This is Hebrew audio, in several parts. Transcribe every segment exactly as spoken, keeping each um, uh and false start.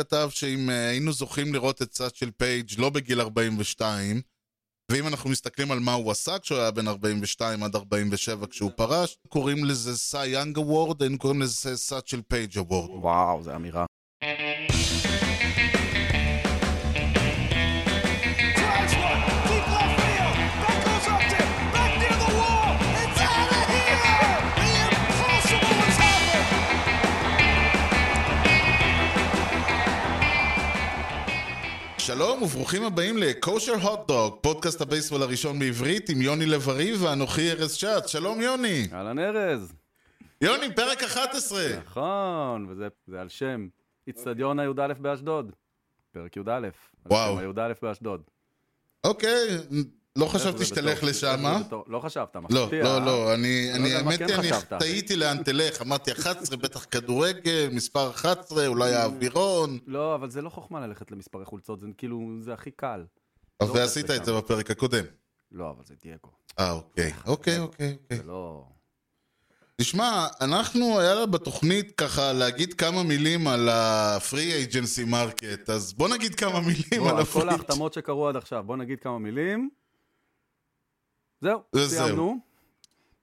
כתב שאם היינו זוכים לראות את סאצ'ל פייג' לא בגיל ארבעים ושתיים, ואם אנחנו מסתכלים על מה הוא עשה כשהוא היה בין ארבעים ושתיים עד ארבעים ושבע כשהוא פרש, קוראים לזה סי יאנג אוורד, הם קוראים לזה סאצ'ל פייג' אוורד. וואו, זה אמירה. שלום וברוכים הבאים לקושר הוטדוג, פודקאסט הבייסבול הראשון בעברית עם יוני לברי ואנוכי ארז שעט. שלום יוני. אהלן ארז. יוני, פרק אחת עשרה. נכון, וזה זה על שם אצטדיון הי"א באשדוד. פרק י"א. וואו. הי"א באשדוד. אוקיי, לא חשבתי שתלך לשם. לא חשבת, מפתיע. לא, לא, לא, אני אני האמת אני טעיתי לאן תלך, אמרתי אחת עשרה בטח כדורגל, מספר אחת עשרה, אולי האווירון. לא, אבל זה לא חוכמה ללכת למספרי חולצות, זה כאילו זה הכי קל. אבל עשית את זה בפרק הקודם. לא, אבל זה דייגו. אה, אוקיי. אוקיי, אוקיי, אוקיי. לא. תשמע, אנחנו היה בתוכנית ככה להגיד כמה מילים על הפרי אייג'נסי מרקט, אז בוא נגיד כמה מילים על כל ההחתמות שקרו עד עכשיו, בוא נגיד כמה מילים. זהו, סיימנו.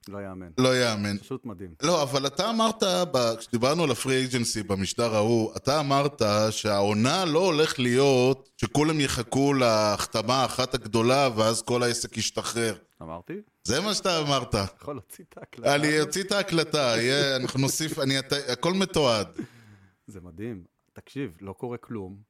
לא יאמן. לא יאמן. פשוט מדהים. לא, אבל אתה אמרת, כשדיברנו על הפרי אייג'נסי במשדר ההוא, אתה אמרת שהעונה לא הולך להיות שכולם יחכו להחתמה האחת הגדולה ואז כל העסק ישתחרר. אמרתי? זה מה שאתה אמרת. יכול להוציא את ההקלטה. אני אוציא את ההקלטה, אנחנו נוסיף, הכל מתועד. זה מדהים. תקשיב, לא קורה כלום.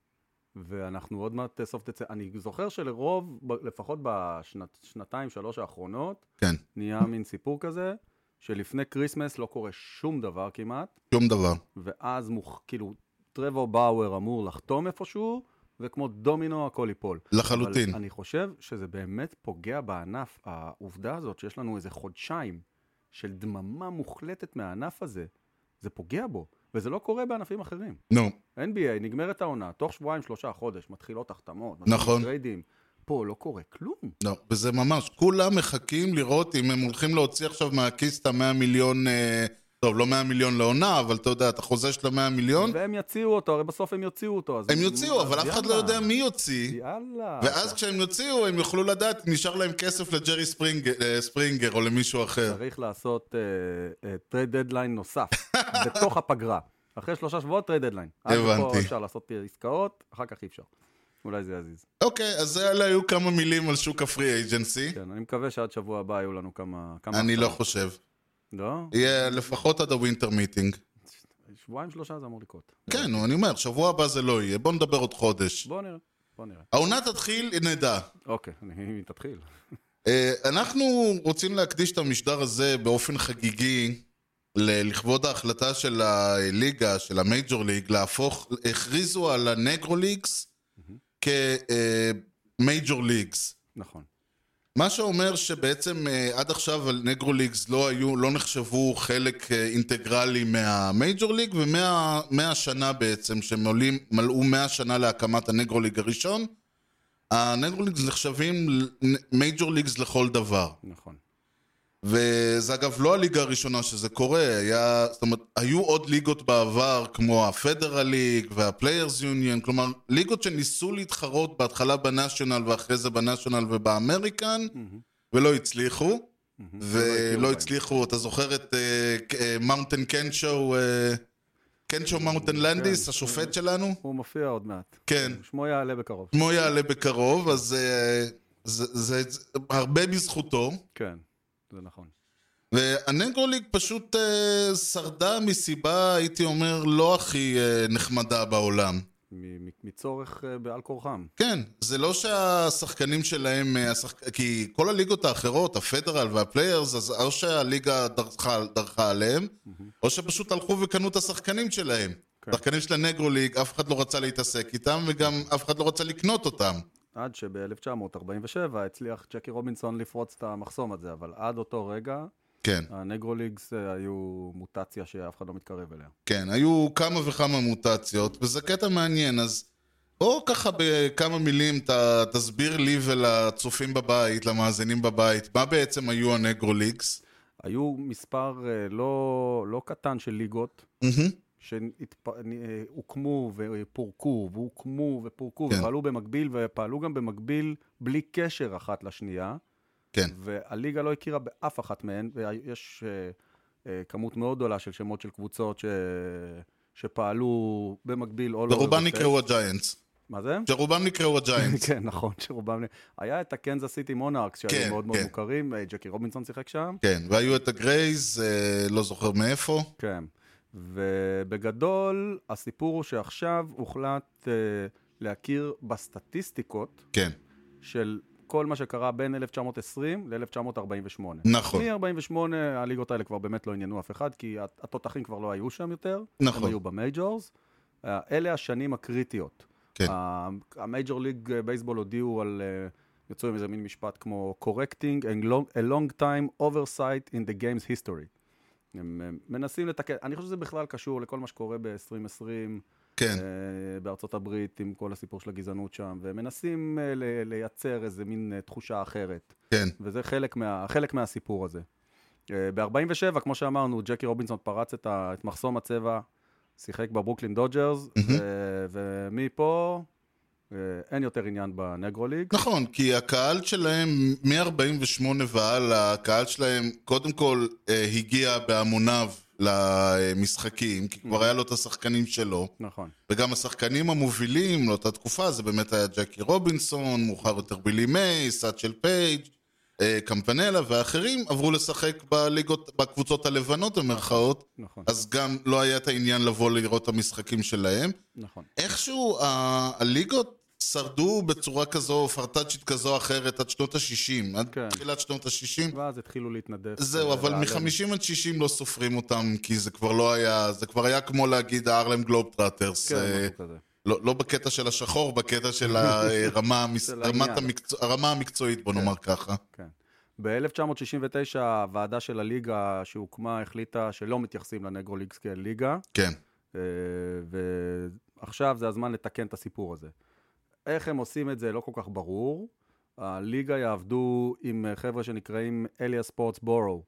ואנחנו עוד מעט סוף תצא, אני זוכר שלרוב, לפחות בשנתיים, שלוש האחרונות, כן. נהיה מין סיפור כזה, שלפני קריסמס לא קורה שום דבר כמעט. שום דבר. ואז מוכ... כאילו, טרבור באואר אמור לחתום איפשהו, וכמו דומינו הכל ייפול. לחלוטין. אני חושב שזה באמת פוגע בענף, העובדה הזאת שיש לנו איזה חודשיים של דממה מוחלטת מהענף הזה, זה פוגע בו. וזה לא קורה בענפים אחרים. נו. אן בי איי, נגמרת העונה, תוך שבועיים, שלושה חודש, מתחילות החתמות, מתחילות טריידים. פה לא קורה כלום. לא, וזה ממש, כולם מחכים לראות אם הם הולכים להוציא עכשיו מהכיס את המאה מיליון, טוב, לא מאה מיליון לעונה, אבל אתה יודע, אתה חוזה של מאה מיליון. והם יוציאו אותו, הרי בסוף הם יוציאו אותו. הם יוציאו, אבל אף אחד לא יודע מי יוציא. יאללה. ואז כשהם יוציאו, הם יוכלו לדעת, נשאר להם כסף לג'רי ספרינגר או למישהו אחר. צריך לעשות טרייד דדליין נוסף. בתוך הפגרה. אחרי שלושה שבועות, טרייד דדליין. הבנתי. אפשר לעשות עסקאות, אחר כך אי אפשר. אולי זה יזיז. אוקיי, אז אלה היו כמה מילים על שוק הפרי אייג'נסי. כן, אני מקווה שעד שבוע הבא היו לנו כמה... אני לא חושב. לא? יהיה לפחות עד הווינטר מיטינג. שבועיים שלושה זה אמור לקרות. כן, אני אומר, שבוע הבא זה לא יהיה. בוא נדבר עוד חודש. בוא נראה, בוא נראה. העונה תתחיל, נדע. אוקיי, היא תתחיל. אנחנו רוצים להקדיש את המשדר הזה באופן חגיגי לכבוד ההחלטה של הליגה, של המייג'ור ליג, להפוך, הכריזו על הנגרו ליגס כמייג'ור ליגס. נכון. מה שאומר שבעצם עד עכשיו נגרו ליגס לא היו, לא נחשבו חלק אינטגרלי מהמייג'ור ליג, ומאה שנה בעצם, שמלאו מאה שנה להקמת הנגרו ליג הראשון, הנגרו ליגס נחשבים מייג'ור ליגס לכל דבר. נכון. וזה אגב לא הליגה הראשונה שזה קורה, היה, זאת אומרת, היו עוד ליגות בעבר כמו הפדרל ליג והפליירס יוניון, כלומר ליגות שניסו להתחרות בהתחלה בנשיונל ואחרי זה בנשיונל ובאמריקן, mm-hmm. ולא הצליחו, mm-hmm. ולא הצליחו, אתה זוכר את מאונטן קנצ'ו, קנצ'ו מאונטן לנדיס, השופט שלנו? הוא מופיע עוד מעט, כן. שמו יעלה בקרוב. שמו יעלה בקרוב, אז זה, זה, זה הרבה בזכותו. כן. זה נכון. והנגרו ליג פשוט אה, שרדה מסיבה, הייתי אומר, לא הכי אה, נחמדה בעולם. מ- מ- מצורך אה, בעל כורחם. כן, זה לא שהשחקנים שלהם, אה, השחק... כי כל הליגות האחרות, הפדרל והפליירס, אז או שהליגה דרכה, דרכה עליהם, mm-hmm. או שפשוט הלכו וקנו את השחקנים שלהם. Okay. השחקנים של הנגרו ליג, אף אחד לא רצה להתעסק איתם, וגם אף אחד לא רצה לקנות אותם. עד שב-אלף תשע מאות ארבעים ושבע הצליח ג'קי רובינסון לפרוץ את המחסום הזה, אבל עד אותו רגע, כן. הנגרו ליגס היו מוטציה שאף אחד לא מתקרב אליה. כן, היו כמה וכמה מוטציות, וזה קטע מעניין, אז או ככה בכמה מילים, ת, תסביר לי ולצופים בבית, למאזינים בבית, מה בעצם היו הנגרו ליגס? היו מספר לא, לא קטן של ליגות, mm-hmm. שהוקמו ופורקו, והוקמו ופורקו, כן. ופעלו במקביל, ופעלו גם במקביל בלי קשר אחת לשנייה, כן. והליגה לא הכירה באף אחת מהן, ויש uh, uh, כמות מאוד גדולה של שמות של קבוצות ש... שפעלו במקביל. ברובן נקראו הג'יינטס. מה זה? שרובם נקראו הג'יינטס. כן, נכון, שרובם... היה את הקנזס סיטי מונארקס, שהיו מאוד מאוד מוכרים, ג'קי רובינסון שיחק שם. כן, והיו את הגרייז, לא זוכר מאיפה. כן, ובגדול, הסיפור הוא שעכשיו הוחלט להכיר בסטטיסטיקות של כל מה שקרה בין אלף תשע מאות עשרים ל-אלף תשע מאות ארבעים ושמונה. נכון. מ-ארבעים ושמונה הליגות האלה כבר באמת לא עניינו אף אחד, כי התותחים כבר לא היו שם יותר. נכון. הם היו במייג'ורס. אלה השנים הקריטיות. כן. המייג'ור ליג בייסבול הודיעו על, יצאו עם איזה מין משפט כמו correcting a long time oversight in the game's history. הם מנסים לתקן, אני חושב שזה בכלל קשור לכל מה שקורה ב-עשרים עשרים, כן. בארצות הברית, עם כל הסיפור של הגזענות שם, ומנסים לייצר איזה מין תחושה אחרת. כן. וזה חלק מה, חלק מהסיפור הזה. ב-ארבעים ושבע, כמו שאמרנו, ג'קי רובינסון פרץ את, ה, את מחסום הצבע, שיחק בברוקלין דודג'רס, ומפה אין יותר עניין בנגרו ליג. נכון, כי הקהל שלהם, מ-ארבעים ושמונה ועלה, הקהל שלהם קודם כל הגיע בהמוניו למשחקים, כי כבר היה לו את השחקנים שלו. נכון. וגם השחקנים המובילים לאותה תקופה, זה באמת היה ג'קי רובינסון, מאוחר יותר בילי מייס, סאצ'ל פייג', קמפנלה ואחרים, עברו לשחק בליגות, בקבוצות הלבנות במרכאות. נכון. אז גם לא היה את העניין לבוא לראות את המשחקים שלהם. נכון. איכשהו ה- הליגות שרדו בצורה כזו, פרטאצ'ית כזו או אחרת, עד שנות ה-שישים, עד כן. תחילת שנות ה-שישים. ואז התחילו להתנדף. זהו, אבל מ-חמישים עד שישים לא סופרים אותם, כי זה כבר לא היה, זה כבר היה כמו להגיד הארלם גלובטראטרס. כן, אה, משהו כזה. לא, לא בקטע של השחור, בקטע של הרמה, הרמת המקצוע, הרמה המקצועית, בוא נאמר ככה. כן. ב-אלף תשע מאות שישים ותשע, הוועדה של הליגה שהוקמה החליטה שלא מתייחסים לנגרו ליגס כאל ליגה. כן. ועכשיו זה הזמן לתקן את הסיפור הזה. איך הם עושים את זה לא כל כך ברור. הליגה יעבדו עם חבר'ה שנקראים אליאס ספורטס בורו,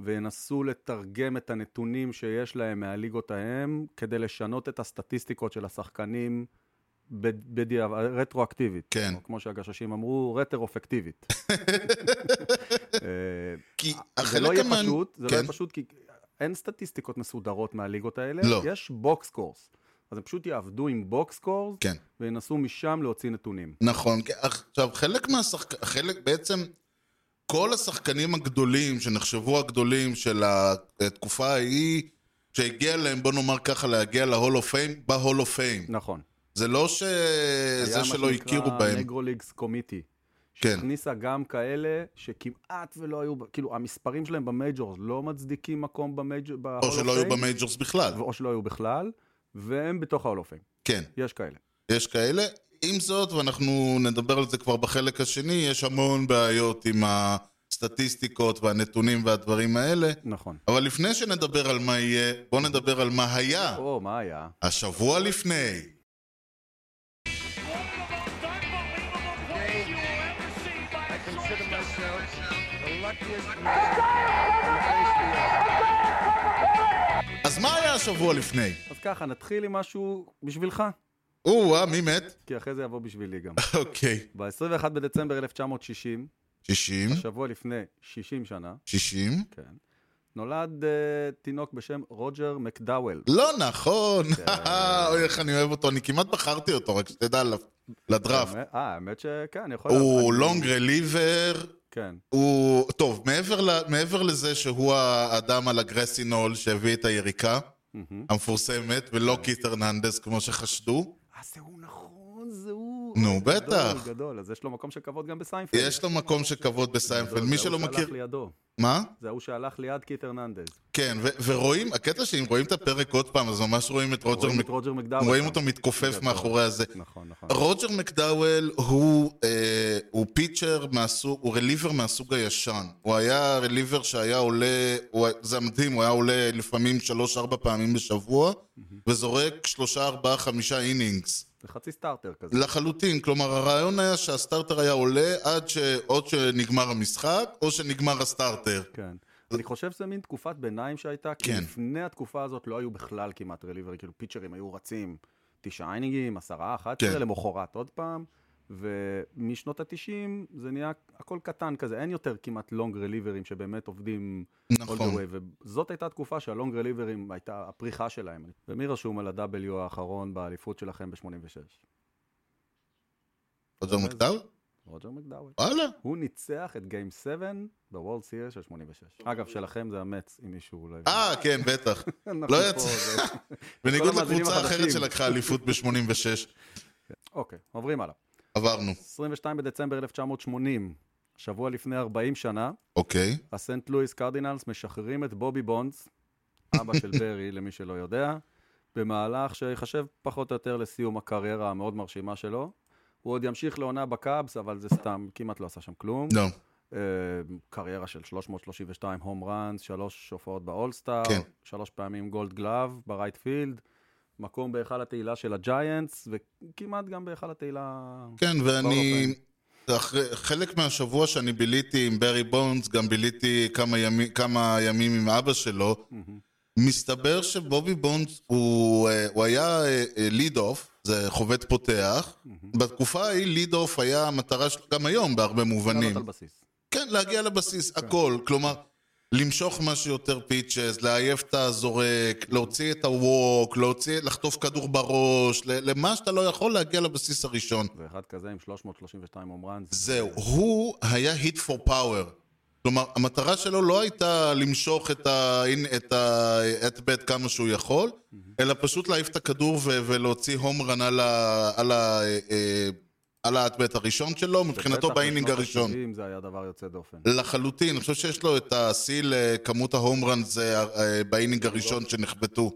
וינסו לתרגם את הנתונים שיש להם מהליגות ההם, כדי לשנות את הסטטיסטיקות של השחקנים בדיעבד, רטרואקטיבית. כן. או כמו שהגששים אמרו, רטרופקטיבית. כי החלק לא יהיה פשוט, זה לא יהיה פשוט, כי אין סטטיסטיקות מסודרות מהליגות האלה, יש בוקס קורס. אז הם פשוט יעבדו עם בוקס קורס, כן. וינסו משם להוציא נתונים. נכון. עכשיו, חלק מהשחק... חלק בעצם, כל השחקנים הגדולים, שנחשבו הגדולים של התקופה ההיא, שהגיע להם, בוא נאמר ככה, להגיע להול אוף פיים, בהול אוף פיים. נכון. זה לא ש... זה שלא הכירו בהם. היה מה שנקרא נגרו ליגס קומיטי. שהכניסה כן. גם כאלה שכמעט ולא היו, כאילו המספרים שלהם במייג'ורס לא מצדיקים מקום במייג'ור... בהול אוף פיים. או שלא היו במייג'ורס בכלל. או שלא היו בכלל. והם בתוך האולופים. כן. יש כאלה. יש כאלה. עם זאת, ואנחנו נדבר על זה כבר בחלק השני, יש המון בעיות עם הסטטיסטיקות והנתונים והדברים האלה. נכון. אבל לפני שנדבר על מה יהיה, בואו נדבר על מה היה. או, מה היה. השבוע לפני. אז מה היה השבוע לפני? אז ככה, נתחיל עם משהו בשבילך. או, מי מת? כי אחרי זה יבוא בשבילי גם. אוקיי. ב-עשרים ואחד בדצמבר אלף תשע מאות שישים. שישים. השבוע לפני שישים שנה. שישים. כן. נולד תינוק בשם רוג'ר מקדאוול. לא נכון. אוי, איך אני אוהב אותו. אני כמעט בחרתי אותו, רק שתדע לדראפט. אה, האמת שכן. הוא לונג רליבר. כן. הוא, טוב, מעבר, ל, מעבר לזה שהוא האדם על הגרסינול שהביא את היריקה, mm-hmm. המפורסמת, ולא okay. קיט הרננדס כמו שחשדו. אה, זה הוא נכון, זה הוא. נו, גדול, בטח. גדול, אז יש לו מקום שכבוד גם בסיינפלד. יש לו מקום שכבוד בסיינפלד. מי שלא מכיר... זה הוא שהלך לידו. מה? זה הוא שהלך ליד קיט הרננדס. כן, ו- ורואים, הקטע שאם רואים את הפרק עוד פעם, אז ממש רואים את רוג'ר מקדאוול. רואים, מק... מק... רואים אותו מתכופף מאחורי הזה. נכון, נכון. רוג'ר מקדאוול הוא, אה, הוא פיצ'ר מהסוג, הוא רליבר מהסוג הישן. הוא היה רליבר שהיה עולה, הוא, זה מדהים, הוא היה עולה לפעמים שלוש ארבע פעמים בשבוע, mm-hmm. וזורק שלוש ארבע חמש אינינגס. לחצי סטארטר כזה. לחלוטין, כלומר הרעיון היה שהסטארטר היה עולה עד שעוד שנגמר המשחק, או שנגמר הסטארטר. כן. אני חושב שזה מין תקופת ביניים שהייתה, כי לפני התקופה הזאת לא היו בכלל כמעט רליברי, כאילו פיצ'רים היו רצים תשעה אינינגים, עשרה, אחת, למחרת עוד פעם, ומשנות התשעים זה נהיה הכל קטן כזה, אין יותר כמעט לונג רליברים שבאמת עובדים all the way, וזאת הייתה תקופה שהלונג רליברים הייתה הפריחה שלהם. ומי רשום על ה-W האחרון באליפות שלכם ב-שמונים ושש? רוג'ר מקדאוול? רוג'ר מקדאוול. הוא ניצח את גיים שבע בוולד סיריס של שמונים ושש. אגב, שלכם זה אמץ, אם מישהו לא יבין. אה, כן, בטח. לא יצא. בניגוד לקבוצה אחרת שלקחה אליפות ב-שמונים ושש. אוקיי, עוברים הלאה. עברנו. עשרים ושניים בדצמבר אלף תשע מאות שמונים, שבוע לפני ארבעים שנה. אוקיי. הסנט לואיס קרדינלס משחררים את בובי בונדס, אבא של ברי, למי שלא יודע, במהלך שיחשב פחות או יותר לסיום הקריירה המאוד מרשימה שלו. הוא עוד ימשיך לעונה בקאבס, אבל זה סתם, כמעט לא עשה שם כלום. לא. קריירה של שלוש מאות שלושים ושתיים הום ראנס, שלוש הופעות באולסטאר, שלוש פעמים גולד גלאב ברייט פילד, מקום בהיכל התהילה של הג'יינטס, וכמעט גם בהיכל התהילה... כן, ואני... חלק מהשבוע שאני ביליתי עם ברי בונדס, גם ביליתי כמה ימים, כמה ימים עם אבא שלו. מסתבר שבובי בונדס הוא, הוא היה ליד אוף, זה חובט פותח. בתקופה ההיא ליד אוף היה המטרה שלו, גם היום בהרבה מובנים. כן, להגיע לבסיס, הכל. כלומר, למשוך מה שיותר פיצ'ס, לעייף את הזורק, להוציא את הווק, להוציא, לחטוף כדור בראש, למה שאתה לא יכול להגיע לבסיס הראשון. ואחד כזה עם שלוש מאות שלושים ושתיים אומרן. זהו, הוא היה hit for power. כלומר, המטרה שלו לא הייתה למשוך את ה-at-bat כמה שהוא יכול, אלא פשוט להעיף את הכדור ולהוציא הום רן על ה-at-bat הראשון שלו, מבחינתו באינינג הראשון. זה היה דבר יוצא דופן. לחלוטין, אני חושב שיש לו את הסיל כמות ההום רן באינינג הראשון שנחבטו.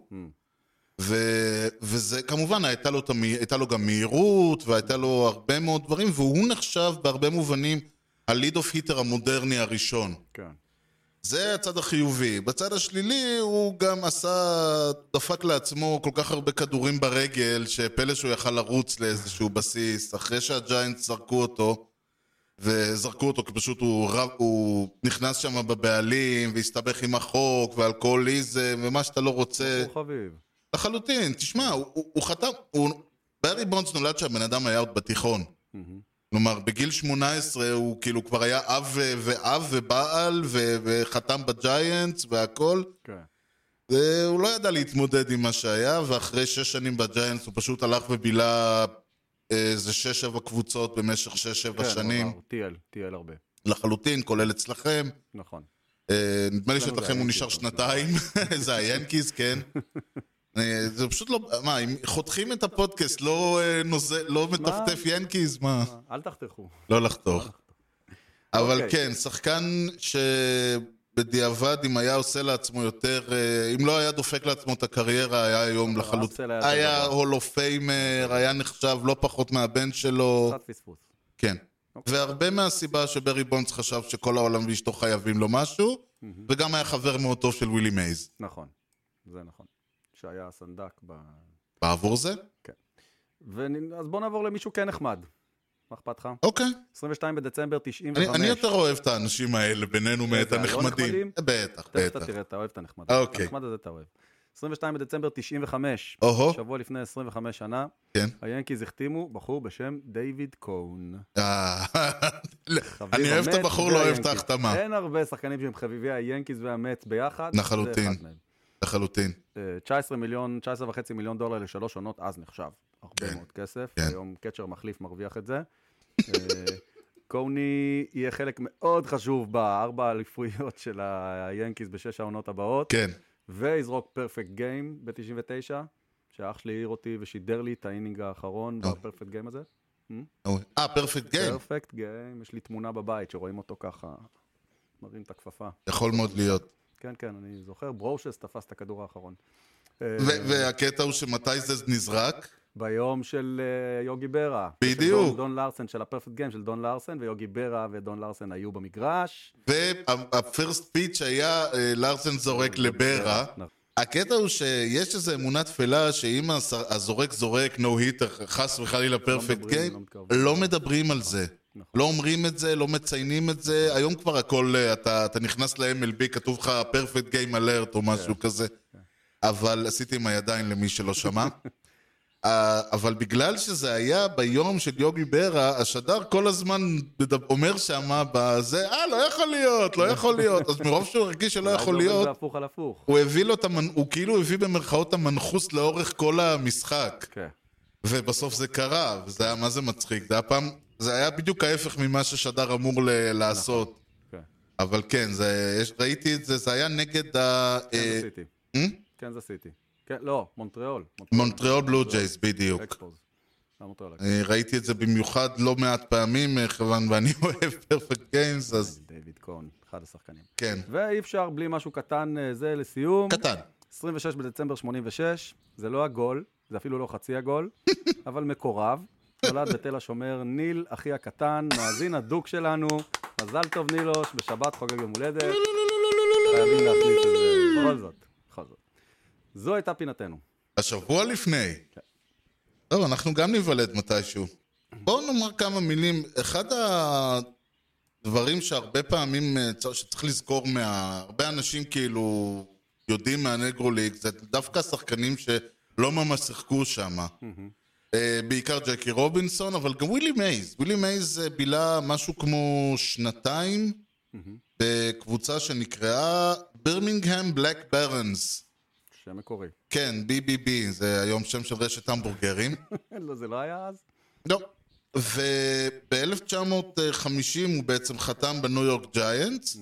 וזה כמובן, הייתה לו גם מהירות, והייתה לו הרבה מאוד דברים, והוא נחשב בהרבה מובנים, הליד אוף היטר המודרני הראשון. כן. זה הצד החיובי. בצד השלילי הוא גם עשה, דפק לעצמו כל כך הרבה כדורים ברגל, שפלא שהוא יכל לרוץ לאיזשהו בסיס, אחרי שהג'יינטס זרקו אותו, וזרקו אותו כי פשוט הוא, רב, הוא נכנס שם בבעלים, והסתבך עם החוק, ואלכוהוליזם, ומה שאתה לא רוצה. הוא חביב. לחלוטין, תשמע, הוא, הוא, הוא חתם, הוא... ברי בונדס נולד שהבן אדם היה עוד בתיכון. Mm-hmm. כלומר, בגיל שמונה עשרה הוא כאילו כבר היה אב ואב ובעל וחתם בג'יינטס והכל. הוא לא ידע להתמודד עם מה שהיה, ואחרי שש שנים בג'יינטס הוא פשוט הלך ובילה איזה שש שבע קבוצות במשך שש שבע שנים. טייל, טייל הרבה. לחלוטין, כולל אצלכם. נכון. נדמה לי שאצלכם הוא נשאר שנתיים. זה היאנקיז, כן. זה פשוט לא, מה, אם חותכים את הפודקאסט, לא מטפטף ינקיז, מה? אל תחתכו. לא לחתוך. אבל כן, שחקן שבדיעבד, אם היה עושה לעצמו יותר, אם לא היה דופק לעצמו את הקריירה, היה היום לחלוטין. היה הולו פיימר, היה נחשב לא פחות מהבן שלו. קצת פספוס. כן. והרבה מהסיבה שברי בונדס חשב שכל העולם ואשתו חייבים לו משהו, וגם היה חבר מאוד טוב של ווילי מייז. נכון, זה נכון. שהיה הסנדק ב... בעבור זה? כן. ו... אז בוא נעבור למישהו כן נחמד. מה אכפתך? אוקיי. עשרים ושניים בדצמבר תשעים וחמש. אני, אני יותר אוהב את האנשים האלה, בינינו מאת הנחמדים. לא בטח, בטח. אתה תראה, אתה אוהב את הנחמד. אוקיי. הנחמד הזה אתה אוהב. עשרים ושניים בדצמבר תשעים וחמש, אוהו. שבוע לפני עשרים וחמש שנה, כן. היאנקיז החתימו בחור בשם דיוויד קון. אני אוהב את הבחור, לא אוהב את ההחתמה. אין הרבה שחקנים שהם חביבי היאנקיז והמץ ביחד. נחלוטין. לחלוטין. תשע עשרה וחצי מיליון דולר לשלוש עונות, אז נחשב. הרבה מאוד כסף. היום קצ'ר מחליף מרוויח את זה. קוני יהיה חלק מאוד חשוב בארבע אליפויות של היאנקיז בשש העונות הבאות. כן. ויזרוק פרפקט גיים ב-תשעים ותשע, שאח שלי העיר אותי ושידר לי את האינינג האחרון בפרפקט גיים הזה. אה, פרפקט גיים? פרפקט גיים. יש לי תמונה בבית שרואים אותו ככה. מרים את הכפפה. יכול מאוד להיות. כן, כן, אני זוכר, ברושס תפס את הכדור האחרון. והקטע הוא שמתי זה נזרק? ביום של יוגי ברה. בדיוק. דון לארסן, של הפרפקט גיים של דון לארסן, ויוגי ברה ודון לארסן היו במגרש. והפירסט פיץ' היה לארסן זורק לברה. הקטע הוא שיש איזו אמונה תפלה, שאם הזורק זורק, נו היטר, חס וחלילה פרפקט גיים, לא מדברים על זה. נכון. לא אומרים את זה, לא מציינים את זה, היום כבר הכל, אתה, אתה נכנס ל-אם אל בי, כתוב לך perfect game alert או משהו yeah. כזה, yeah. אבל עשיתי עם הידיים למי שלא שמע, אבל בגלל שזה היה ביום של יוגי ברה, השדר כל הזמן אומר שמה בזה, אה, לא יכול להיות, לא יכול להיות, אז מרוב שהוא הרגיש שלא יכול להיות, הוא הביא לו, הוא כאילו הביא במרכאות המנחוס לאורך כל המשחק, ובסוף זה קרה, וזה היה, מה זה מצחיק, זה היה פעם, זה היה בדיוק ההפך ממה ששדר אמור לעשות, אבל כן, ראיתי את זה, זה היה נגד ה... קנזס סיטי, קנזס סיטי. לא, מונטריאול. מונטריאול בלו ג'ייס, בדיוק. ראיתי את זה במיוחד לא מעט פעמים, כיוון ואני אוהב פרפקט גיימס, אז... דיוויד קון, אחד השחקנים. כן. ואי אפשר בלי משהו קטן זה לסיום. קטן. עשרים ושש בדצמבר שמונים ושש, זה לא הגול, זה אפילו לא חצי הגול, אבל מקורב. נולד בתל השומר, ניל, אחי הקטן, מאזין הדוק שלנו, מזל טוב נילוש, בשבת חוגג יום הולדת. חייבים להחליט את זה. בכל זאת, בכל זאת. זו הייתה פינתנו. השבוע לפני. טוב, אנחנו גם נוולד מתישהו. בואו נאמר כמה מילים. אחד הדברים שהרבה פעמים שצריך לזכור מהרבה אנשים כאילו יודעים מהנגרו ליג, זה דווקא השחקנים שלא ממש שיחקו שם. בעיקר ג'קי רובינסון, אבל גם ווילי מייז. ווילי מייז בילה משהו כמו שנתיים בקבוצה שנקראה Birmingham Black Barons. שם מקורי. כן, בי בי בי, זה היום שם של רשת המבורגרים. לא, זה לא היה אז. לא. וב-אלף תשע מאות חמישים הוא בעצם חתם בניו יורק ג'יינטס,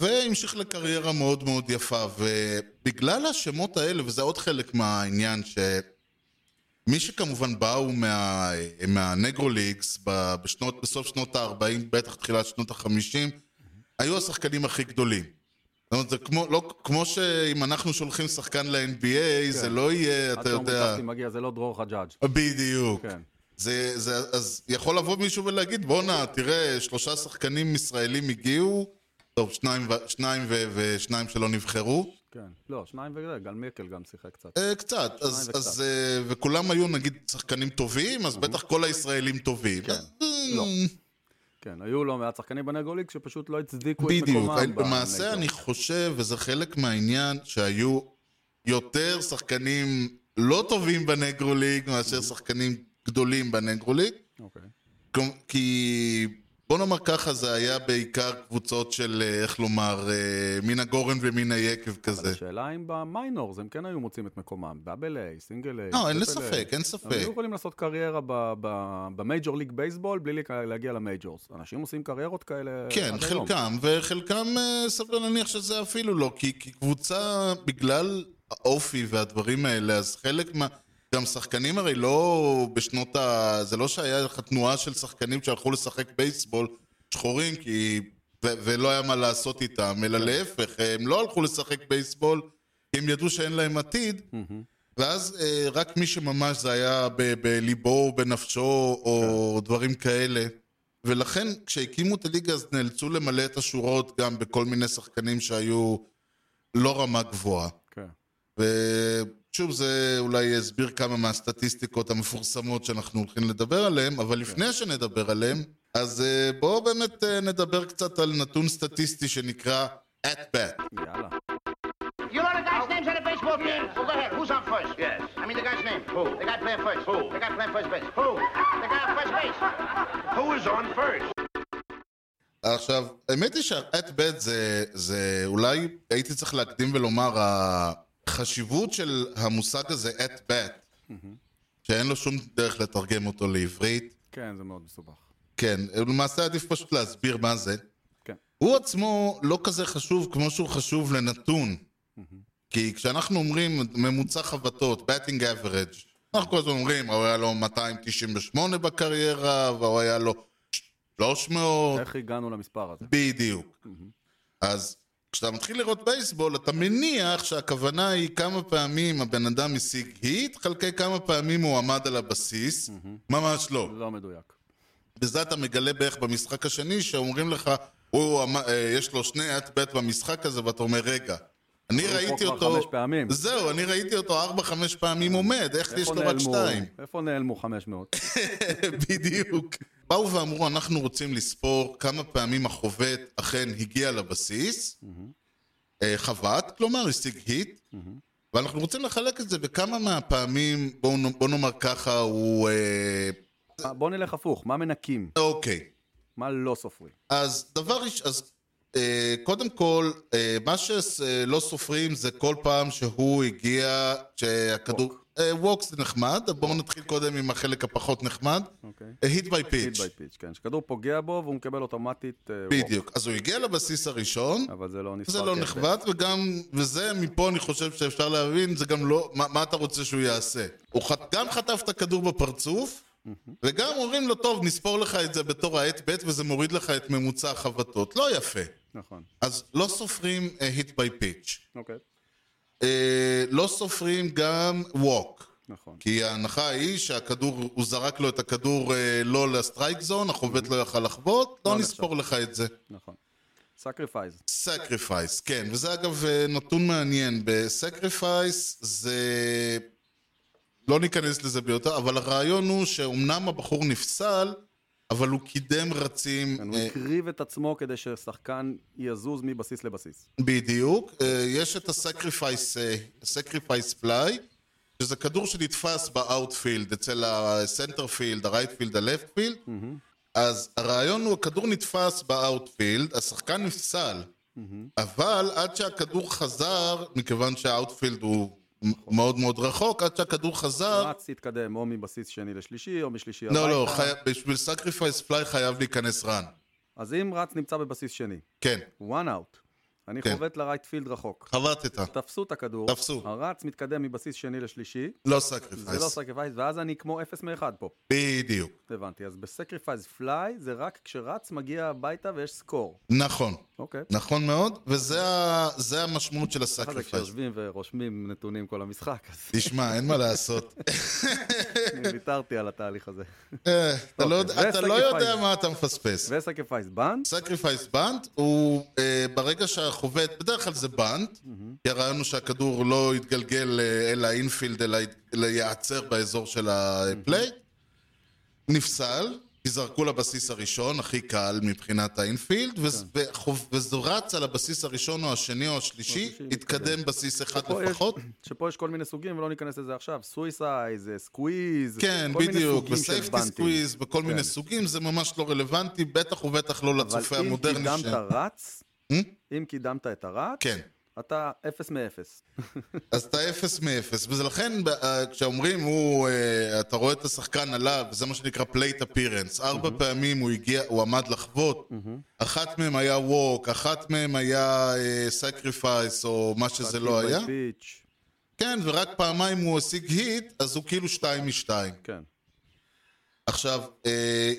והמשיך לקריירה מאוד מאוד יפה, ובגלל השמות האלה, וזה עוד חלק מהעניין, שמי שכמובן באו מהנגרו ליגס, בסוף שנות ה-ארבעים, בטח תחילת שנות ה-חמישים, היו השחקנים הכי גדולים. זה כמו, לא, כמו שאם אנחנו שולחים שחקן ל-אן בי איי, זה לא יהיה, אתה יודע... זה לא דרור חג'אג'. בדיוק. אז יכול לבוא מישהו ולהגיד, בוא נע, תראה, שלושה שחקנים ישראלים הגיעו, טוב, שניים ושניים שלא נבחרו. כן, לא, שניים וזה, גם מיקל גם שיחה קצת. קצת, אז וכולם היו נגיד שחקנים טובים, אז בטח כל הישראלים טובים. לא. כן, היו לא מעט שחקנים בנגרו ליג שפשוט לא הצדיקו את מקומם. בדיוק, במעשה אני חושב, וזה חלק מהעניין, שהיו יותר שחקנים לא טובים בנגרו ליג, מאשר שחקנים גדולים בנגרו ליג. אוקיי. כי בוא נאמר ככה, זה היה בעיקר קבוצות של, איך לומר, מן הגורן ומן היקב כזה. השאלה אם במיינורס הם כן היו מוצאים את מקומם, דאבל איי, סינגל איי. לא, אין ספק, אין ספק. הם היו יכולים לעשות קריירה במייג'ור ליג בייסבול, בלי להגיע למייג'ורס. אנשים עושים קריירות כאלה. כן, חלקם, וחלקם סביר להניח שזה אפילו לא, כי קבוצה, בגלל האופי והדברים האלה, אז חלק מה... גם שחקנים הרי לא בשנות ה... זה לא שהיה לך תנועה של שחקנים שהלכו לשחק בייסבול שחורים, כי... ו- ולא היה מה לעשות איתם, אלא להפך, הם לא הלכו לשחק בייסבול, כי הם ידעו שאין להם עתיד, ואז אה, רק מי שממש זה היה ב- בליבו, בנפשו, או דברים כאלה. ולכן, כשהקימו את הליגה, אז נאלצו למלא את השורות גם בכל מיני שחקנים שהיו לא רמה גבוהה. ו... שוב, זה אולי יסביר כמה מהסטטיסטיקות המפורסמות שאנחנו הולכים לדבר עליהן, אבל לפני שנדבר עליהן, אז בואו באמת נדבר קצת על נתון סטטיסטי שנקרא at-bat. יאללה. You know the guy's names on the baseball team? Well, go ahead. Who's on first? Yes. I mean the guy's name. Who? The guy playing first. Who? The guy playing first base. Who? The guy on first base. Who is on first? עכשיו, האמת היא שה-at-bat זה, זה אולי, הייתי צריך להקדים ולומר, ה... חשיבות של המושג הזה at-bat, שאין לו שום דרך לתרגם אותו לעברית. כן, זה מאוד מסובך. כן, למעשה עדיף פשוט להסביר מה זה. הוא עצמו לא כזה חשוב כמו שהוא חשוב לנתון. כי כשאנחנו אומרים ממוצע חבטות, batting average, אנחנו כל הזמן אומרים, הוא היה לו מאתיים תשעים ושמונה בקריירה, והוא היה לו שלוש מאות. איך הגענו למספר הזה? בדיוק. אז... כשאתה מתחיל לראות בייסבול, אתה מניח שהכוונה היא כמה פעמים הבן אדם השיג היט, חלקי כמה פעמים הוא עמד על הבסיס, ממש לא. לא מדויק. בזה אתה מגלה בערך במשחק השני, שאומרים לך, יש לו שני at-bat במשחק הזה, ואתה אומר, רגע, אני ראיתי אותו... חמש פעמים. זהו, אני ראיתי אותו ארבע, חמש פעמים עומד, איך יש לו רק שתיים? איפה נעלמו חמש מאות? בדיוק. באו ואמרו, אנחנו רוצים לספור כמה פעמים החובט אכן הגיע לבסיס, חבט, כלומר, השיג היט, ואנחנו רוצים לחלק את זה בכמה מהפעמים, בוא נאמר ככה, הוא... בוא נלך הפוך, מה מנקים? אוקיי. מה לא סופרים? אז דבר יש... קודם כל, מה שלא סופרים זה כל פעם שהוא הגיע, שהכדור... ווקס זה נחמד, בואו נתחיל קודם עם החלק הפחות נחמד, היט ביי פיץ', שכדור פוגע בו והוא מקבל אוטומטית ווק. בדיוק, אז הוא הגיע לבסיס הראשון, אבל זה לא נחבט, וזה מפה אני חושב שאפשר להבין, זה גם לא, מה אתה רוצה שהוא יעשה? הוא גם חטף את הכדור בפרצוף, וגם אומרים לו, טוב, נספור לך את זה בתור האט-בט, וזה מוריד לך את ממוצע החבטות, לא יפה. נכון. אז לא סופרים היט ביי פיץ'. אוקיי. לא סופרים גם ווק, נכון. כי ההנחה היא שהכדור, הוא זרק לו את הכדור לא לסטרייק זון, החובט לא יכל לחבוט, לא נספור לך את זה. נכון. סקריפייס. סקריפייס, כן. וזה אגב נתון מעניין. בסקריפייס זה... לא ניכנס לזה ביותר, אבל הרעיון הוא שאומנם הבחור נפסל, אבל הוא קידם רצים... הוא הקריב את עצמו כדי ששחקן יזוז מבסיס לבסיס. בדיוק. יש את ה-Sacrifice Fly, שזה כדור שנתפס באאוטפילד, אצל הסנטרפילד, הרייטפילד, הלפטפילד. אז הרעיון הוא, הכדור נתפס באאוטפילד, השחקן נפסל, אבל עד שהכדור חזר, מכיוון שהאאוטפילד הוא... מאוד מאוד רחוק, עד שהכדור חזר... רץ תתקדם, או מבסיס שני לשלישי, או משלישי... לא, לא, בשביל סקריפייס פליי חייב להיכנס רן. אז אם רץ נמצא בבסיס שני. כן. וואן אאוט. אני חובט לרייט פילד רחוק. חבטת. תפסו את הכדור. תפסו. הרץ מתקדם מבסיס שני לשלישי. לא סקריפייס. זה לא סקריפייס, ואז אני כמו אפס מאחד פה. בדיוק. הבנתי, אז בסקריפייס פליי זה רק כשרץ מגיע הביתה ויש סקור. נכון. אוקיי. נכון מאוד, וזה המשמעות של הסקריפייס. כשיושבים ורושמים נתונים כל המשחק. תשמע, אין מה לעשות. אני ויתרתי על התהליך הזה. אתה לא יודע מה אתה מפספס. וסקריפייס בנד? סקריפייס בנד הוא ברגע שהחובט, בדרך כלל זה בנד, כי הרעיון הוא שהכדור לא יתגלגל אל האינפילד, אלא יעצר באזור של הפליי. נפסל, כי זרקו לבסיס הראשון, הכי קל מבחינת האינפילד, וזו רץ על הבסיס הראשון או השני או השלישי, התקדם בסיס אחד לפחות. שפה יש כל מיני סוגים, ולא ניכנס לזה עכשיו, סויסייז, סקוויז, כן, בדיוק, בסייפטי סקוויז, בכל מיני סוגים, זה ממש לא רלוונטי, בטח ובטח לא לצופה המודרני. אבל אם קידמת רץ, אם קידמת את הרץ, כן. אתה אפס מאפס. אז אתה אפס מאפס, ולכן כשאומרים, הוא, אתה רואה את השחקן עליו, זה מה שנקרא plate appearance, ארבע פעמים הוא הגיע, הוא עמד לחוות, אחת מהם היה walk, אחת מהם היה sacrifice, או מה שזה לא היה. כן, ורק פעמיים הוא השיג היט, אז הוא כאילו שתיים משתיים. כן. עכשיו,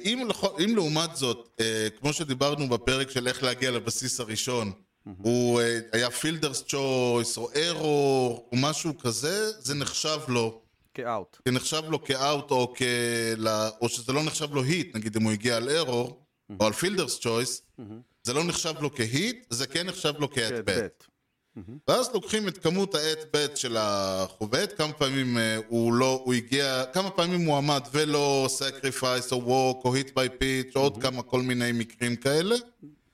אם, אם לעומת זאת, כמו שדיברנו בפרק של איך להגיע לבסיס הראשון, הוא היה פילדרס צ'ויס או אירור או משהו כזה, זה נחשב לו כאוט. זה נחשב לו כאוט או כאלה, או שזה לא נחשב לו היט, נגיד אם הוא הגיע על אירור או על פילדרס צ'ויס, זה לא נחשב לו כהיט, זה כן נחשב לו כאט-בט. ואז לוקחים את כמות האט-בט של החובט, כמה פעמים הוא לא, הוא הגיע, כמה פעמים הוא עמד ולא סקריפייס או ווק או היט ביי פיץ' או עוד כמה כל מיני מקרים כאלה.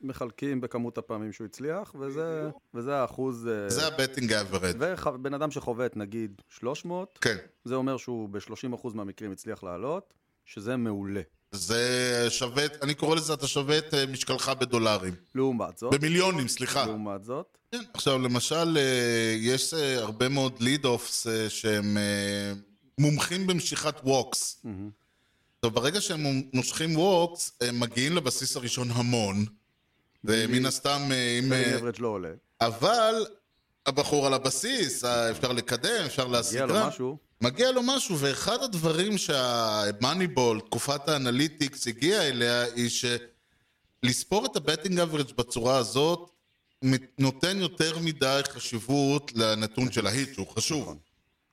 מחלקים בכמות הפעמים שהוא הצליח, וזה, וזה האחוז... זה הבטינג האברד. ובן אדם שחובט, נגיד, שלוש מאות, כן. זה אומר שהוא ב-שלושים אחוז מהמקרים הצליח לעלות, שזה מעולה. זה שווה, אני קורא לזה, אתה שווה את משקלך בדולרים. לעומת זאת. במיליונים, סליחה. לעומת זאת. כן, עכשיו, למשל, יש הרבה מאוד ליד-אופס שהם מומחים במשיכת ווקס. טוב, ברגע שהם נושכים ווקס, הם מגיעים לבסיס הראשון המון, ומן הסתם אם... אברג' לא עולה. אבל הבחור על הבסיס, אפשר לקדם, אפשר להסגרם. מגיע לו משהו. מגיע לו משהו, ואחד הדברים שהמאניבול, תקופת האנליטיקס, הגיעה אליה, היא שלספור את הבטינג אברג' בצורה הזאת, נותן יותר מדי חשיבות לנתון של ההיט, שהוא חשוב. נכון,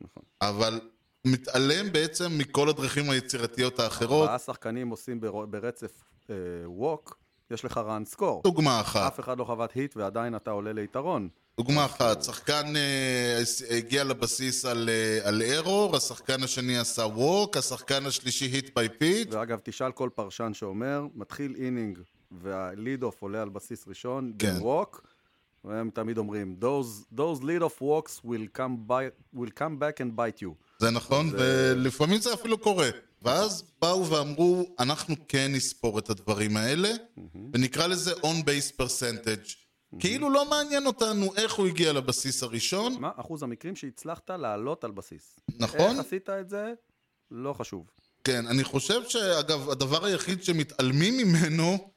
נכון. אבל... מתעלם בעצם מכל הדרכים היצירתיות האחרות. השחקנים עושים ברצף ווק, יש לך רן סקור. דוגמה אחת. אף אחד לא חוות היט ועדיין אתה עולה ליתרון. דוגמה אחת, שחקן הגיע לבסיס על אירור, השחקן השני עשה ווק, השחקן השלישי היט ביי פיט. ואגב, תשאל כל פרשן שאומר, מתחיל אינינג והליד אוף עולה על בסיס ראשון, ווק, והם תמיד אומרים, those lead off walks will come back and bite you. זה נכון, ולפעמים זה אפילו קורה. ואז באו ואמרו, אנחנו כן נספור את הדברים האלה, ונקרא לזה on-base percentage. כאילו לא מעניין אותנו איך הוא הגיע לבסיס הראשון. מה אחוז המקרים שהצלחת לעלות על בסיס? נכון. איך עשית את זה? לא חשוב. כן, אני חושב שאגב, הדבר היחיד שמתעלמים ממנו,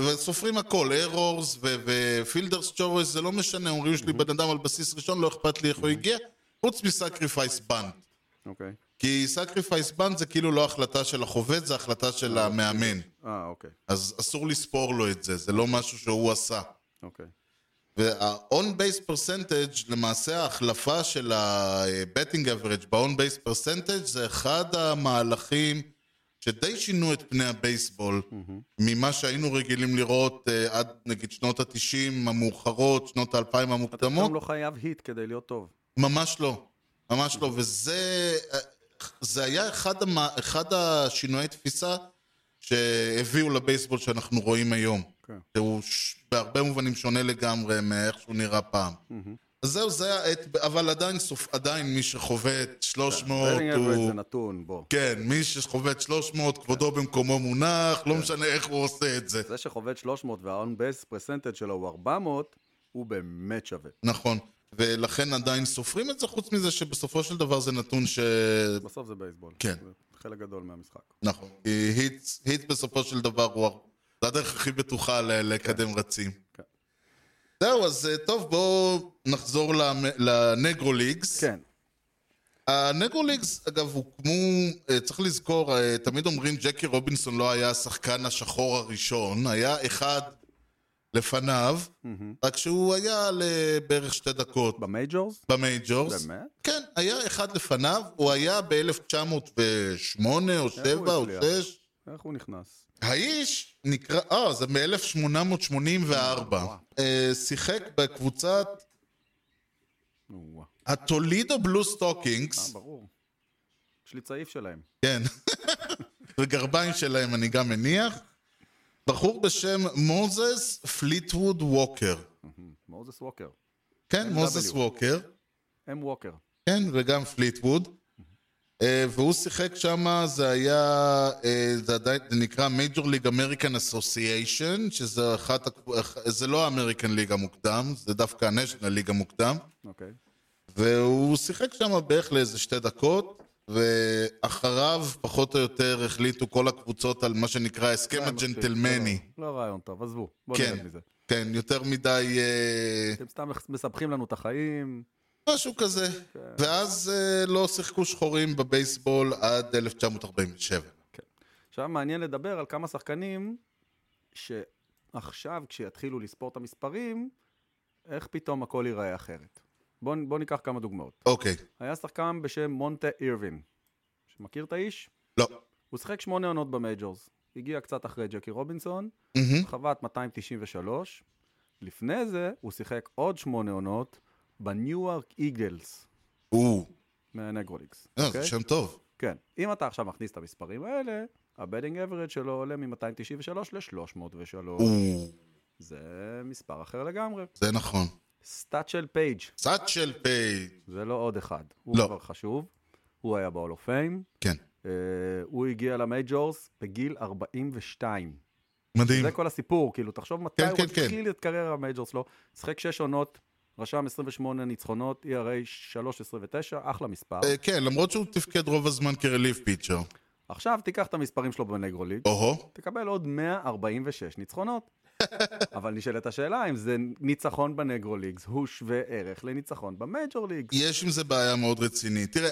וסופרים הכל, אירורס ופילדרס צ'ורס, זה לא משנה, אומרים שלי בן אדם על בסיס ראשון, לא אכפת לי איך הוא הגיע, חוץ מסקריפייס בנד. אוקיי. כי סקריפייס בנד זה כאילו לא החלטה של החובט, זה החלטה של המאמן. אה, אוקיי. אז אסור לספור לו את זה, זה לא משהו שהוא עשה. אוקיי. וה-on-base percentage, למעשה ההחלפה של ה-betting average ב-on-base percentage, זה אחד המהלכים שדי שינו את פני הבייסבול, ממה שהיינו רגילים לראות עד נגיד שנות ה-תשעים המאוחרות, שנות ה-אלפיים המוקדמות. אתה גם לא חייב היט כדי להיות טוב. ממש לא, ממש לא, וזה זה היה אחד, אחד השינויי תפיסה שהביאו לבייסבול שאנחנו רואים היום. שהוא בהרבה מובנים שונה לגמרי מאיך שהוא נראה פעם. אז זהו, זה היה, אבל עדיין, עדיין מי שחובט שלוש מאות הוא... זה נתון, בוא. כן, מי שחובט שלוש מאות, כבודו במקומו מונח, לא משנה איך הוא עושה את זה. זה שחובט שלוש מאות וה-on-base percentage שלו הוא ארבע מאות, הוא באמת שווה. נכון. ולכן עדיין סופרים את זה, חוץ מזה שבסופו של דבר זה נתון ש... בסוף זה בייסבול. כן. זה חלק גדול מהמשחק. נכון. היט בסופו של דבר הוא... זה הדרך הכי בטוחה לקדם רצים. כן. זהו, אז טוב, בואו נחזור לנגרו ליגס. כן. הנגרו ליגס, אגב, הוקמו, צריך לזכור, תמיד אומרים, ג'קי רובינסון לא היה השחקן השחור הראשון, היה אחד... לפניו, רק שהוא היה בערך שתי דקות. במייג'ורס? במייג'ורס. באמת? כן, היה אחד לפניו, הוא היה ב-אלף תשע מאות ושמונה או שבע או שש. איך הוא נכנס? האיש נקרא, אה, זה מ-אלף שמונה מאות שמונים וארבע. שיחק בקבוצת הטולידו בלו סטוקינגס. ברור. יש לי צעיף שלהם. כן. וגרביים שלהם אני גם מניח. בחור בשם מוזס פליטווד ווקר. מוזס ווקר. כן, מוזס ווקר. הם ווקר. כן, וגם פליטווד. והוא שיחק שם, זה היה, זה עדיין נקרא מייג'ור ליג אמריקן אסוסיישן, שזה אחת, זה לא האמריקן ליג המוקדם, זה דווקא הנשנל ליג המוקדם. אוקיי. והוא שיחק שם בערך לאיזה שתי דקות. ואחריו פחות או יותר החליטו כל הקבוצות על מה שנקרא הסכם הג'נטלמני. לא רעיון טוב, עזבו, בוא נראה מזה. כן, יותר מדי... אתם סתם מסבכים לנו את החיים. משהו כזה. ואז לא שיחקו שחורים בבייסבול עד אלף תשע מאות ארבעים ושבע. עכשיו מעניין לדבר על כמה שחקנים שעכשיו כשיתחילו לספור את המספרים, איך פתאום הכל ייראה אחרת. בוא, בוא ניקח כמה דוגמאות. אוקיי. Okay. היה שחקן בשם מונטה אירווין. שמכיר את האיש? לא. הוא שחק שמונה עונות במייג'ורס. הגיע קצת אחרי ג'קי רובינסון. Mm-hmm. חוות מאתיים תשעים ושלוש. לפני זה הוא שיחק עוד שמונה עונות בניו-יורק איגלס. או. מהנגרו ליגס. אה, זה שם טוב. כן. אם אתה עכשיו מכניס את המספרים האלה, הבדינג אברד שלו עולה מ-מאתיים תשעים ושלוש ל-שלוש מאות ושלוש. או. זה מספר אחר לגמרי. זה נכון. סאצ'ל פייג'. סאצ'ל פייג'. זה לא עוד אחד. הוא כבר חשוב. הוא היה ב-Hall of Fame. כן. הוא הגיע למייג'ורס בגיל ארבעים ושתיים. מדהים. זה כל הסיפור, כאילו, תחשוב מתי הוא התחיל את קריירה המייג'ורס שלו. שחק שש עונות, רשם עשרים ושמונה ניצחונות, E R A שלוש עשרים ותשע, אחלה מספר. כן, למרות שהוא תפקד רוב הזמן כרליף פיצ'ר. עכשיו תיקח את המספרים שלו בנגרו ליג. תקבל עוד מאה ארבעים ושש ניצחונות. אבל נשאלת השאלה אם זה ניצחון בנגרו ליגס, הוא שווה ערך לניצחון במייג'ור ליגס. יש עם זה בעיה מאוד רצינית. תראה,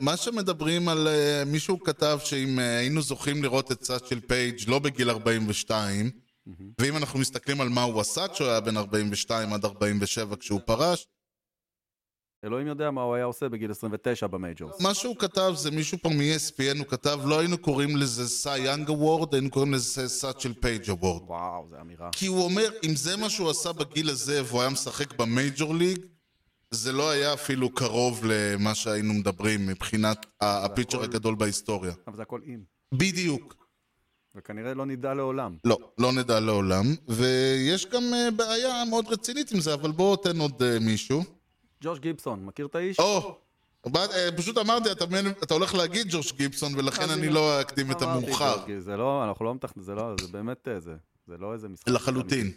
מה שמדברים על מישהו כתב שאם היינו זוכים לראות את סאצ'ל פייג' לא בגיל ארבעים ושתיים, ואם אנחנו מסתכלים על מה הוא עשה כשהוא היה בין ארבעים ושתיים עד ארבעים ושבע כשהוא פרש, אלוהים יודע מה הוא היה עושה בגיל עשרים ותשע במייג'ורס. מה שהוא כתב זה מישהו פה מ-E S P N, הוא כתב, לא היינו קוראים לזה סי יאנג אוורד, היינו קוראים לזה סאצ'ל פייג' אוורד. וואו, זה אמירה. כי הוא אומר, אם זה מה שהוא עשה בגיל הזה, והוא היה משחק במייג'ור ליג, זה לא היה אפילו קרוב למה שהיינו מדברים, מבחינת הפיצ'ר הגדול בהיסטוריה. אבל זה הכל אם. בדיוק. וכנראה לא נדע לעולם. לא, לא נדע לעולם, ויש גם בעיה מאוד רצינית עם זה, אבל בואו תן עוד מישהו. ג'וש גיבסון, מכיר את האיש? או, פשוט אמרתי, אתה הולך להגיד ג'וש גיבסון, ולכן אני לא אקדים את המאוחר. זה לא, אנחנו לא מתכנן, זה לא, זה באמת זה, זה לא איזה משחק. לחלוטין.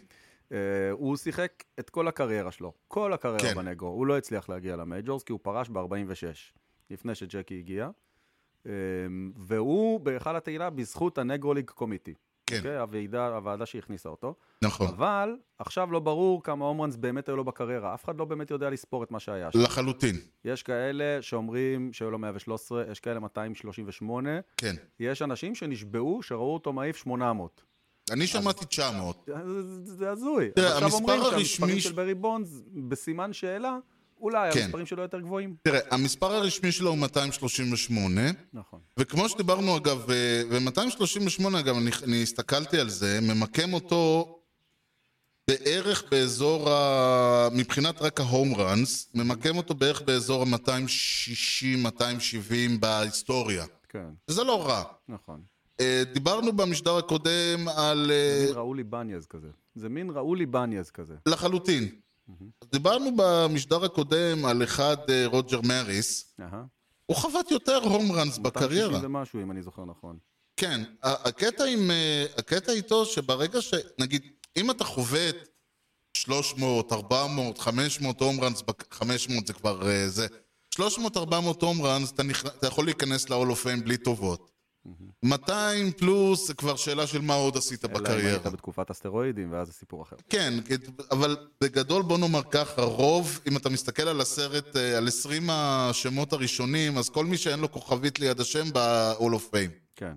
הוא שיחק את כל הקריירה שלו, כל הקריירה בנגרו, הוא לא הצליח להגיע למייג'ורס, כי הוא פרש ב-ארבעים ושש, לפני שג'קי הגיע, והוא בהיכל התהילה בזכות הנגרו ליג קומיטי. כן. הוועדה שהכניסה אותו. נכון. אבל עכשיו לא ברור כמה אומרנס באמת היו לו בקריירה. אף אחד לא באמת יודע לספור את מה שהיה. לחלוטין. יש כאלה שאומרים שהיו לו מאה ושלוש עשרה, יש כאלה מאתיים שלושים ושמונה. כן. יש אנשים שנשבעו שראו אותו מעיף שמונה מאות. אני שמעתי תשע מאות. זה הזוי. עכשיו אומרים שהמספרים של ברי בונדס בסימן שאלה, אולי המספרים שלו יותר גבוהים. תראה, המספר הרשמי שלו הוא מאתיים שלושים ושמונה. נכון. וכמו שדיברנו אגב, ו-מאתיים שלושים ושמונה אגב, אני, אני הסתכלתי על זה, ממקם אותו בערך באזור, ה... מבחינת רק ההום ראנס, ממקם אותו בערך באזור ה-מאתיים שישים מאתיים שבעים בהיסטוריה. כן. זה לא רע. נכון. דיברנו במשדר הקודם על... זה מין ראולי בניאז כזה. זה מין ראולי בניאז כזה. לחלוטין. דיברנו במשדר הקודם על אחד רוג'ר מריס, הוא חבט יותר הום ראנס בקריירה. זה משהו, אם אני זוכר נכון. כן, הקטע איתו שברגע ש... נגיד, אם אתה חובט שלוש מאות, ארבע מאות, חמש מאות הום ראנס, חמש מאות זה כבר זה, שלוש מאות, ארבע מאות הום ראנס, אתה יכול להיכנס ל-Hall of Fame בלי טובות. מאתיים פלוס זה כבר שאלה של מה עוד עשית בקריירה. אלא אם היית בתקופת הסטרואידים ואז זה סיפור אחר. כן, אבל בגדול בוא נאמר ככה, רוב, אם אתה מסתכל על הסרט, על עשרים השמות הראשונים, אז כל מי שאין לו כוכבית ליד השם ב-All of Fame. כן.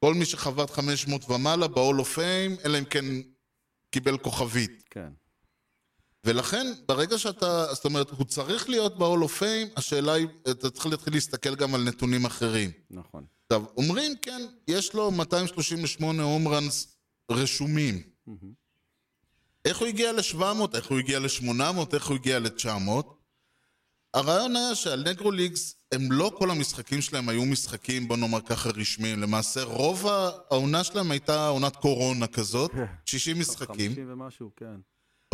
כל מי שחבט חמש מאות ומעלה ב-All of Fame, אלא אם כן קיבל כוכבית. כן. ולכן, ברגע שאתה, זאת אומרת, הוא צריך להיות ב-All of Fame, השאלה היא, אתה צריך להתחיל להסתכל גם על נתונים אחרים. נכון. עכשיו, אומרים, כן, יש לו מאתיים שלושים ושמונה הום ראנס רשומים. Mm-hmm. איך הוא הגיע ל-שבע מאות, איך הוא הגיע ל-שמונה מאות, איך הוא הגיע ל-תשע מאות? הרעיון היה שעל נגרו ליגס, הם לא כל המשחקים שלהם היו משחקים, בוא נאמר ככה, רשמיים. למעשה, רוב העונה שלהם הייתה עונת קורונה כזאת, שישים משחקים. חמישים ומשהו, כן.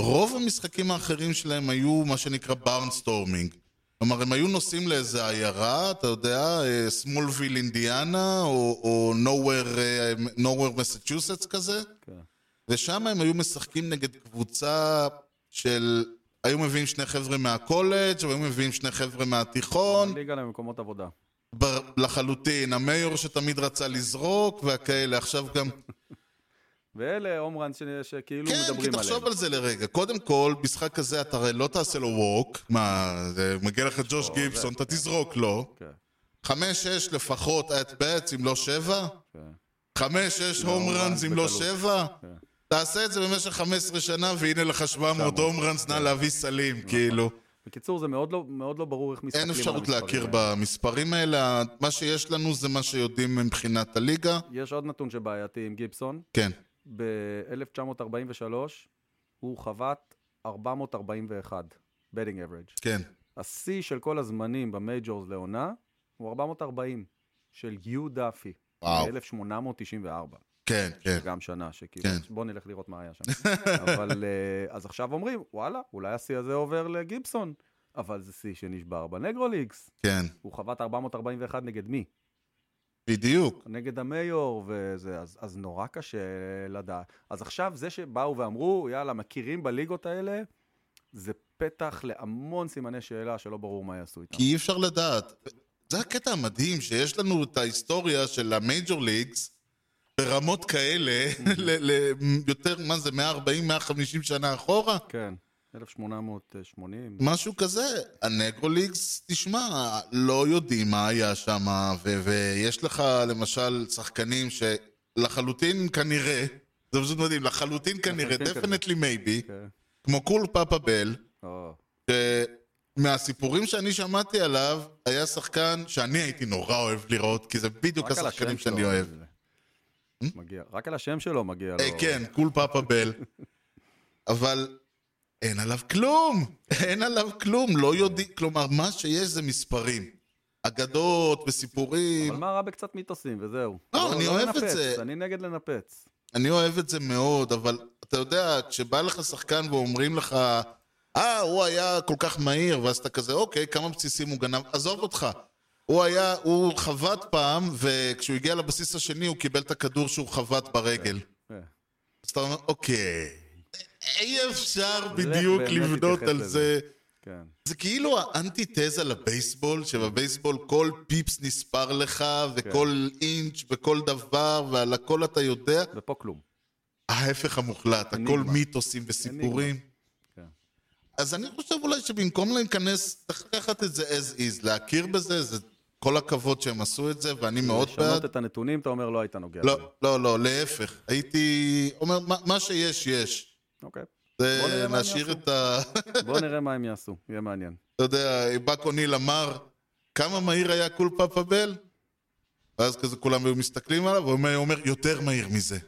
רוב המשחקים האחרים שלהם היו מה שנקרא ברנסטורמינג. כלומר, הם היו נוסעים לאיזה עיירה, אתה יודע, סמולוויל אינדיאנה, או, או nowhere, nowhere מסצ'וסטס כזה, okay. ושם הם היו משחקים נגד קבוצה של, היו מביאים שני חבר'ה מהקולג', והיו מביאים שני חבר'ה מהתיכון. ליגה למקומות עבודה. ב- לחלוטין, המאיור שתמיד רצה לזרוק, והכאלה, עכשיו גם... ואלה אומרן שכאילו מדברים עליהם. כן, כי תחשוב על זה לרגע. קודם כל, משחק כזה, אתה הרי לא תעשה לו ווק. מה, מגיע לך ג'וש גיבסון, אתה תזרוק לו. חמש, שש לפחות at-bats, אם לא שבע. חמש, שש הומרנס, אם לא שבע. תעשה את זה במשך חמש עשרה שנה, והנה לך שבע מאות הומרנס, נא להביא סלים, כאילו. בקיצור, זה מאוד לא ברור איך מסתכלים על המספרים. אין אפשרות להכיר במספרים האלה. מה שיש לנו זה מה שיודעים מבחינת הליגה. יש עוד נתון שבעייתי עם גיבסון. כן. ב-אלף תשע מאות ארבעים ושלוש הוא חבט ארבע מאות ארבעים ואחת batting average. כן. השיא של כל הזמנים במייג'ורס לעונה הוא ארבע מאות ארבעים של יו דאפי. וואו. ב-אלף שמונה מאות תשעים וארבע. כן, כן. גם שנה שכאילו, כן. בוא נלך לראות מה היה שם. אבל אז עכשיו אומרים, וואלה, אולי השיא הזה עובר לגיבסון, אבל זה שיא שנשבר בנגרו ליגס. כן. הוא חבט ארבע מאות ארבעים ואחת נגד מי? בדיוק. נגד המאיור, וזה, אז, אז נורא קשה לדעת. אז עכשיו זה שבאו ואמרו, יאללה, מכירים בליגות האלה, זה פתח להמון סימני שאלה שלא ברור מה יעשו איתם. כי אי אפשר לדעת. זה הקטע המדהים שיש לנו את ההיסטוריה של המייג'ור ליגס, ברמות כאלה, ליותר, מה זה, מאה ארבעים, מאה חמישים שנה אחורה? כן. אלף שמונה מאות שמונים. משהו כזה, הנגרו ליגס, תשמע, לא יודעים מה היה שם, ו- ויש לך למשל שחקנים שלחלוטין כנראה, זה פשוט מדהים, לחלוטין כנראה, definitely maybe, כמו קול פאפה בל, מהסיפורים שאני שמעתי עליו, היה שחקן שאני הייתי נורא אוהב לראות, כי זה בדיוק השחקנים שאני אוהב. רק על השם שלו מגיע לו. כן, קול פאפה בל. אבל אין עליו כלום. אין עליו כלום. לא יודעים, כלומר, מה שיש זה מספרים. אגדות וסיפורים. אבל מה רע בקצת מיתוסים, וזהו. לא, אני אוהב את זה. אני נגד לנפץ. אני אוהב את זה מאוד, אבל אתה יודע, כשבא לך שחקן ואומרים לך, אה, הוא היה כל כך מהיר, ואז אתה כזה, אוקיי, כמה בסיסים הוא גנב, עזוב אותך. הוא היה, הוא חבט פעם, וכשהוא הגיע לבסיס השני, הוא קיבל את הכדור שהוא חבט ברגל. אז אתה אומר, אוקיי, אי אפשר בדיוק לבנות על זה. זה כאילו האנטיתזה לבייסבול, שבבייסבול כל פיפס נספר לך, וכל אינץ' וכל דבר, ועל הכל אתה יודע. ופה כלום. ההפך המוחלט, הכל מיתוסים וסיפורים. אז אני חושב אולי שבמקום להיכנס, תחתכת את זה as is, להכיר בזה, זה כל הכבוד שהם עשו את זה, ואני מאוד בעד. לשנות את הנתונים, אתה אומר, לא היית נוגע. לא, לא, לא, להפך. הייתי, אומר, מה שיש, יש. אוקיי. זה נשאיר את ה... בואו נראה מה הם יעשו, יהיה מעניין. אתה יודע, בקוניל אמר, כמה מהיר היה קול פאפה בל? ואז כזה כולם היו מסתכלים עליו, והוא אומר, יותר מהיר מזה.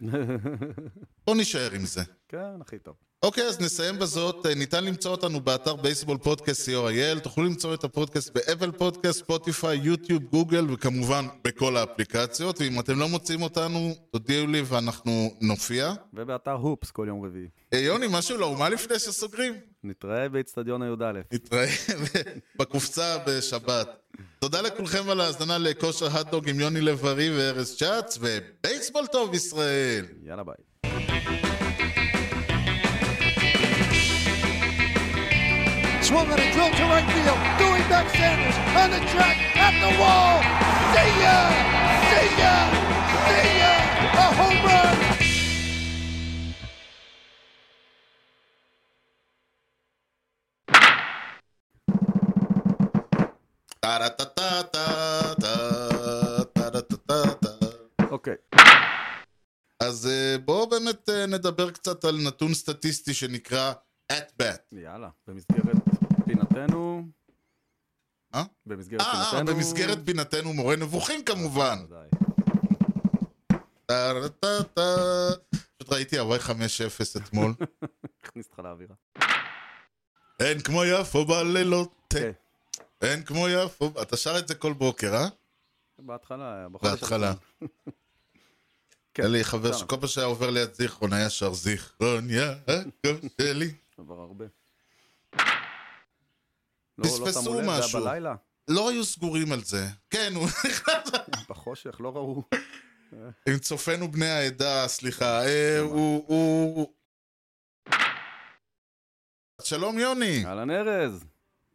בוא נשאר עם זה. כן, הכי טוב. אוקיי, אז נסיים בזאת. ניתן למצוא אותנו באתר בייסבול פודקאסט סי או איי אל. תוכלו למצוא את הפודקאסט באבל פודקאסט, ספוטיפיי, יוטיוב, גוגל, וכמובן בכל האפליקציות. ואם אתם לא מוצאים אותנו, תודיעו לי ואנחנו נופיע. ובאתר הופס כל יום רביעי. יוני, משהו לא, ומה לפני שסוגרים? נתראה באצטדיון הי"א. נתראה בקופצה בשבת. תודה לכולכם על ההזדנה לכושר האטדוג עם יוני לברי וארז שעץ, ובייסבול טוב ישראל. יאללה ביי. Swung on a drill to right field, doing back Sanders, on the track, at the wall, see ya, see ya, see ya, a home run! אוקיי. אז בואו באמת נדבר קצת על נתון סטטיסטי שנקרא at-bat. יאללה, במסגרת פינתנו. אה? במסגרת פינתנו. אה, במסגרת פינתנו מורה נבוכים כמובן. פשוט ראיתי הוואי חמש אפס אתמול. הכניס אותך לאווירה. אין כמו יפו בלילות. אין כמו יפו. אתה שר את זה כל בוקר, אה? בהתחלה. בהתחלה. היה לי חבר שכל פעם שהיה עובר ליד זיכרון היה שר זיכרון יעקב שלי. עבר הרבה. תספסו משהו. לא היו סגורים על זה. כן, הוא נכנס. בחושך, לא ראו. אם צופנו בני העדה, סליחה. הוא... שלום יוני. אהלן ארז.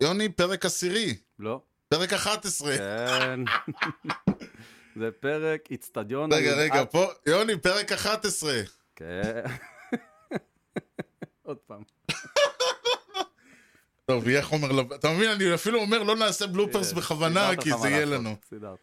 יוני, פרק עשירי. לא. פרק אחת עשרה. כן. זה פרק אצטדיון... רגע, רגע, פה... יוני, פרק אחת עשרה. כן. עוד פעם. טוב, יהיה חומר... אתה מבין, אני אפילו אומר, לא נעשה בלופרס בכוונה, כי זה יהיה לנו.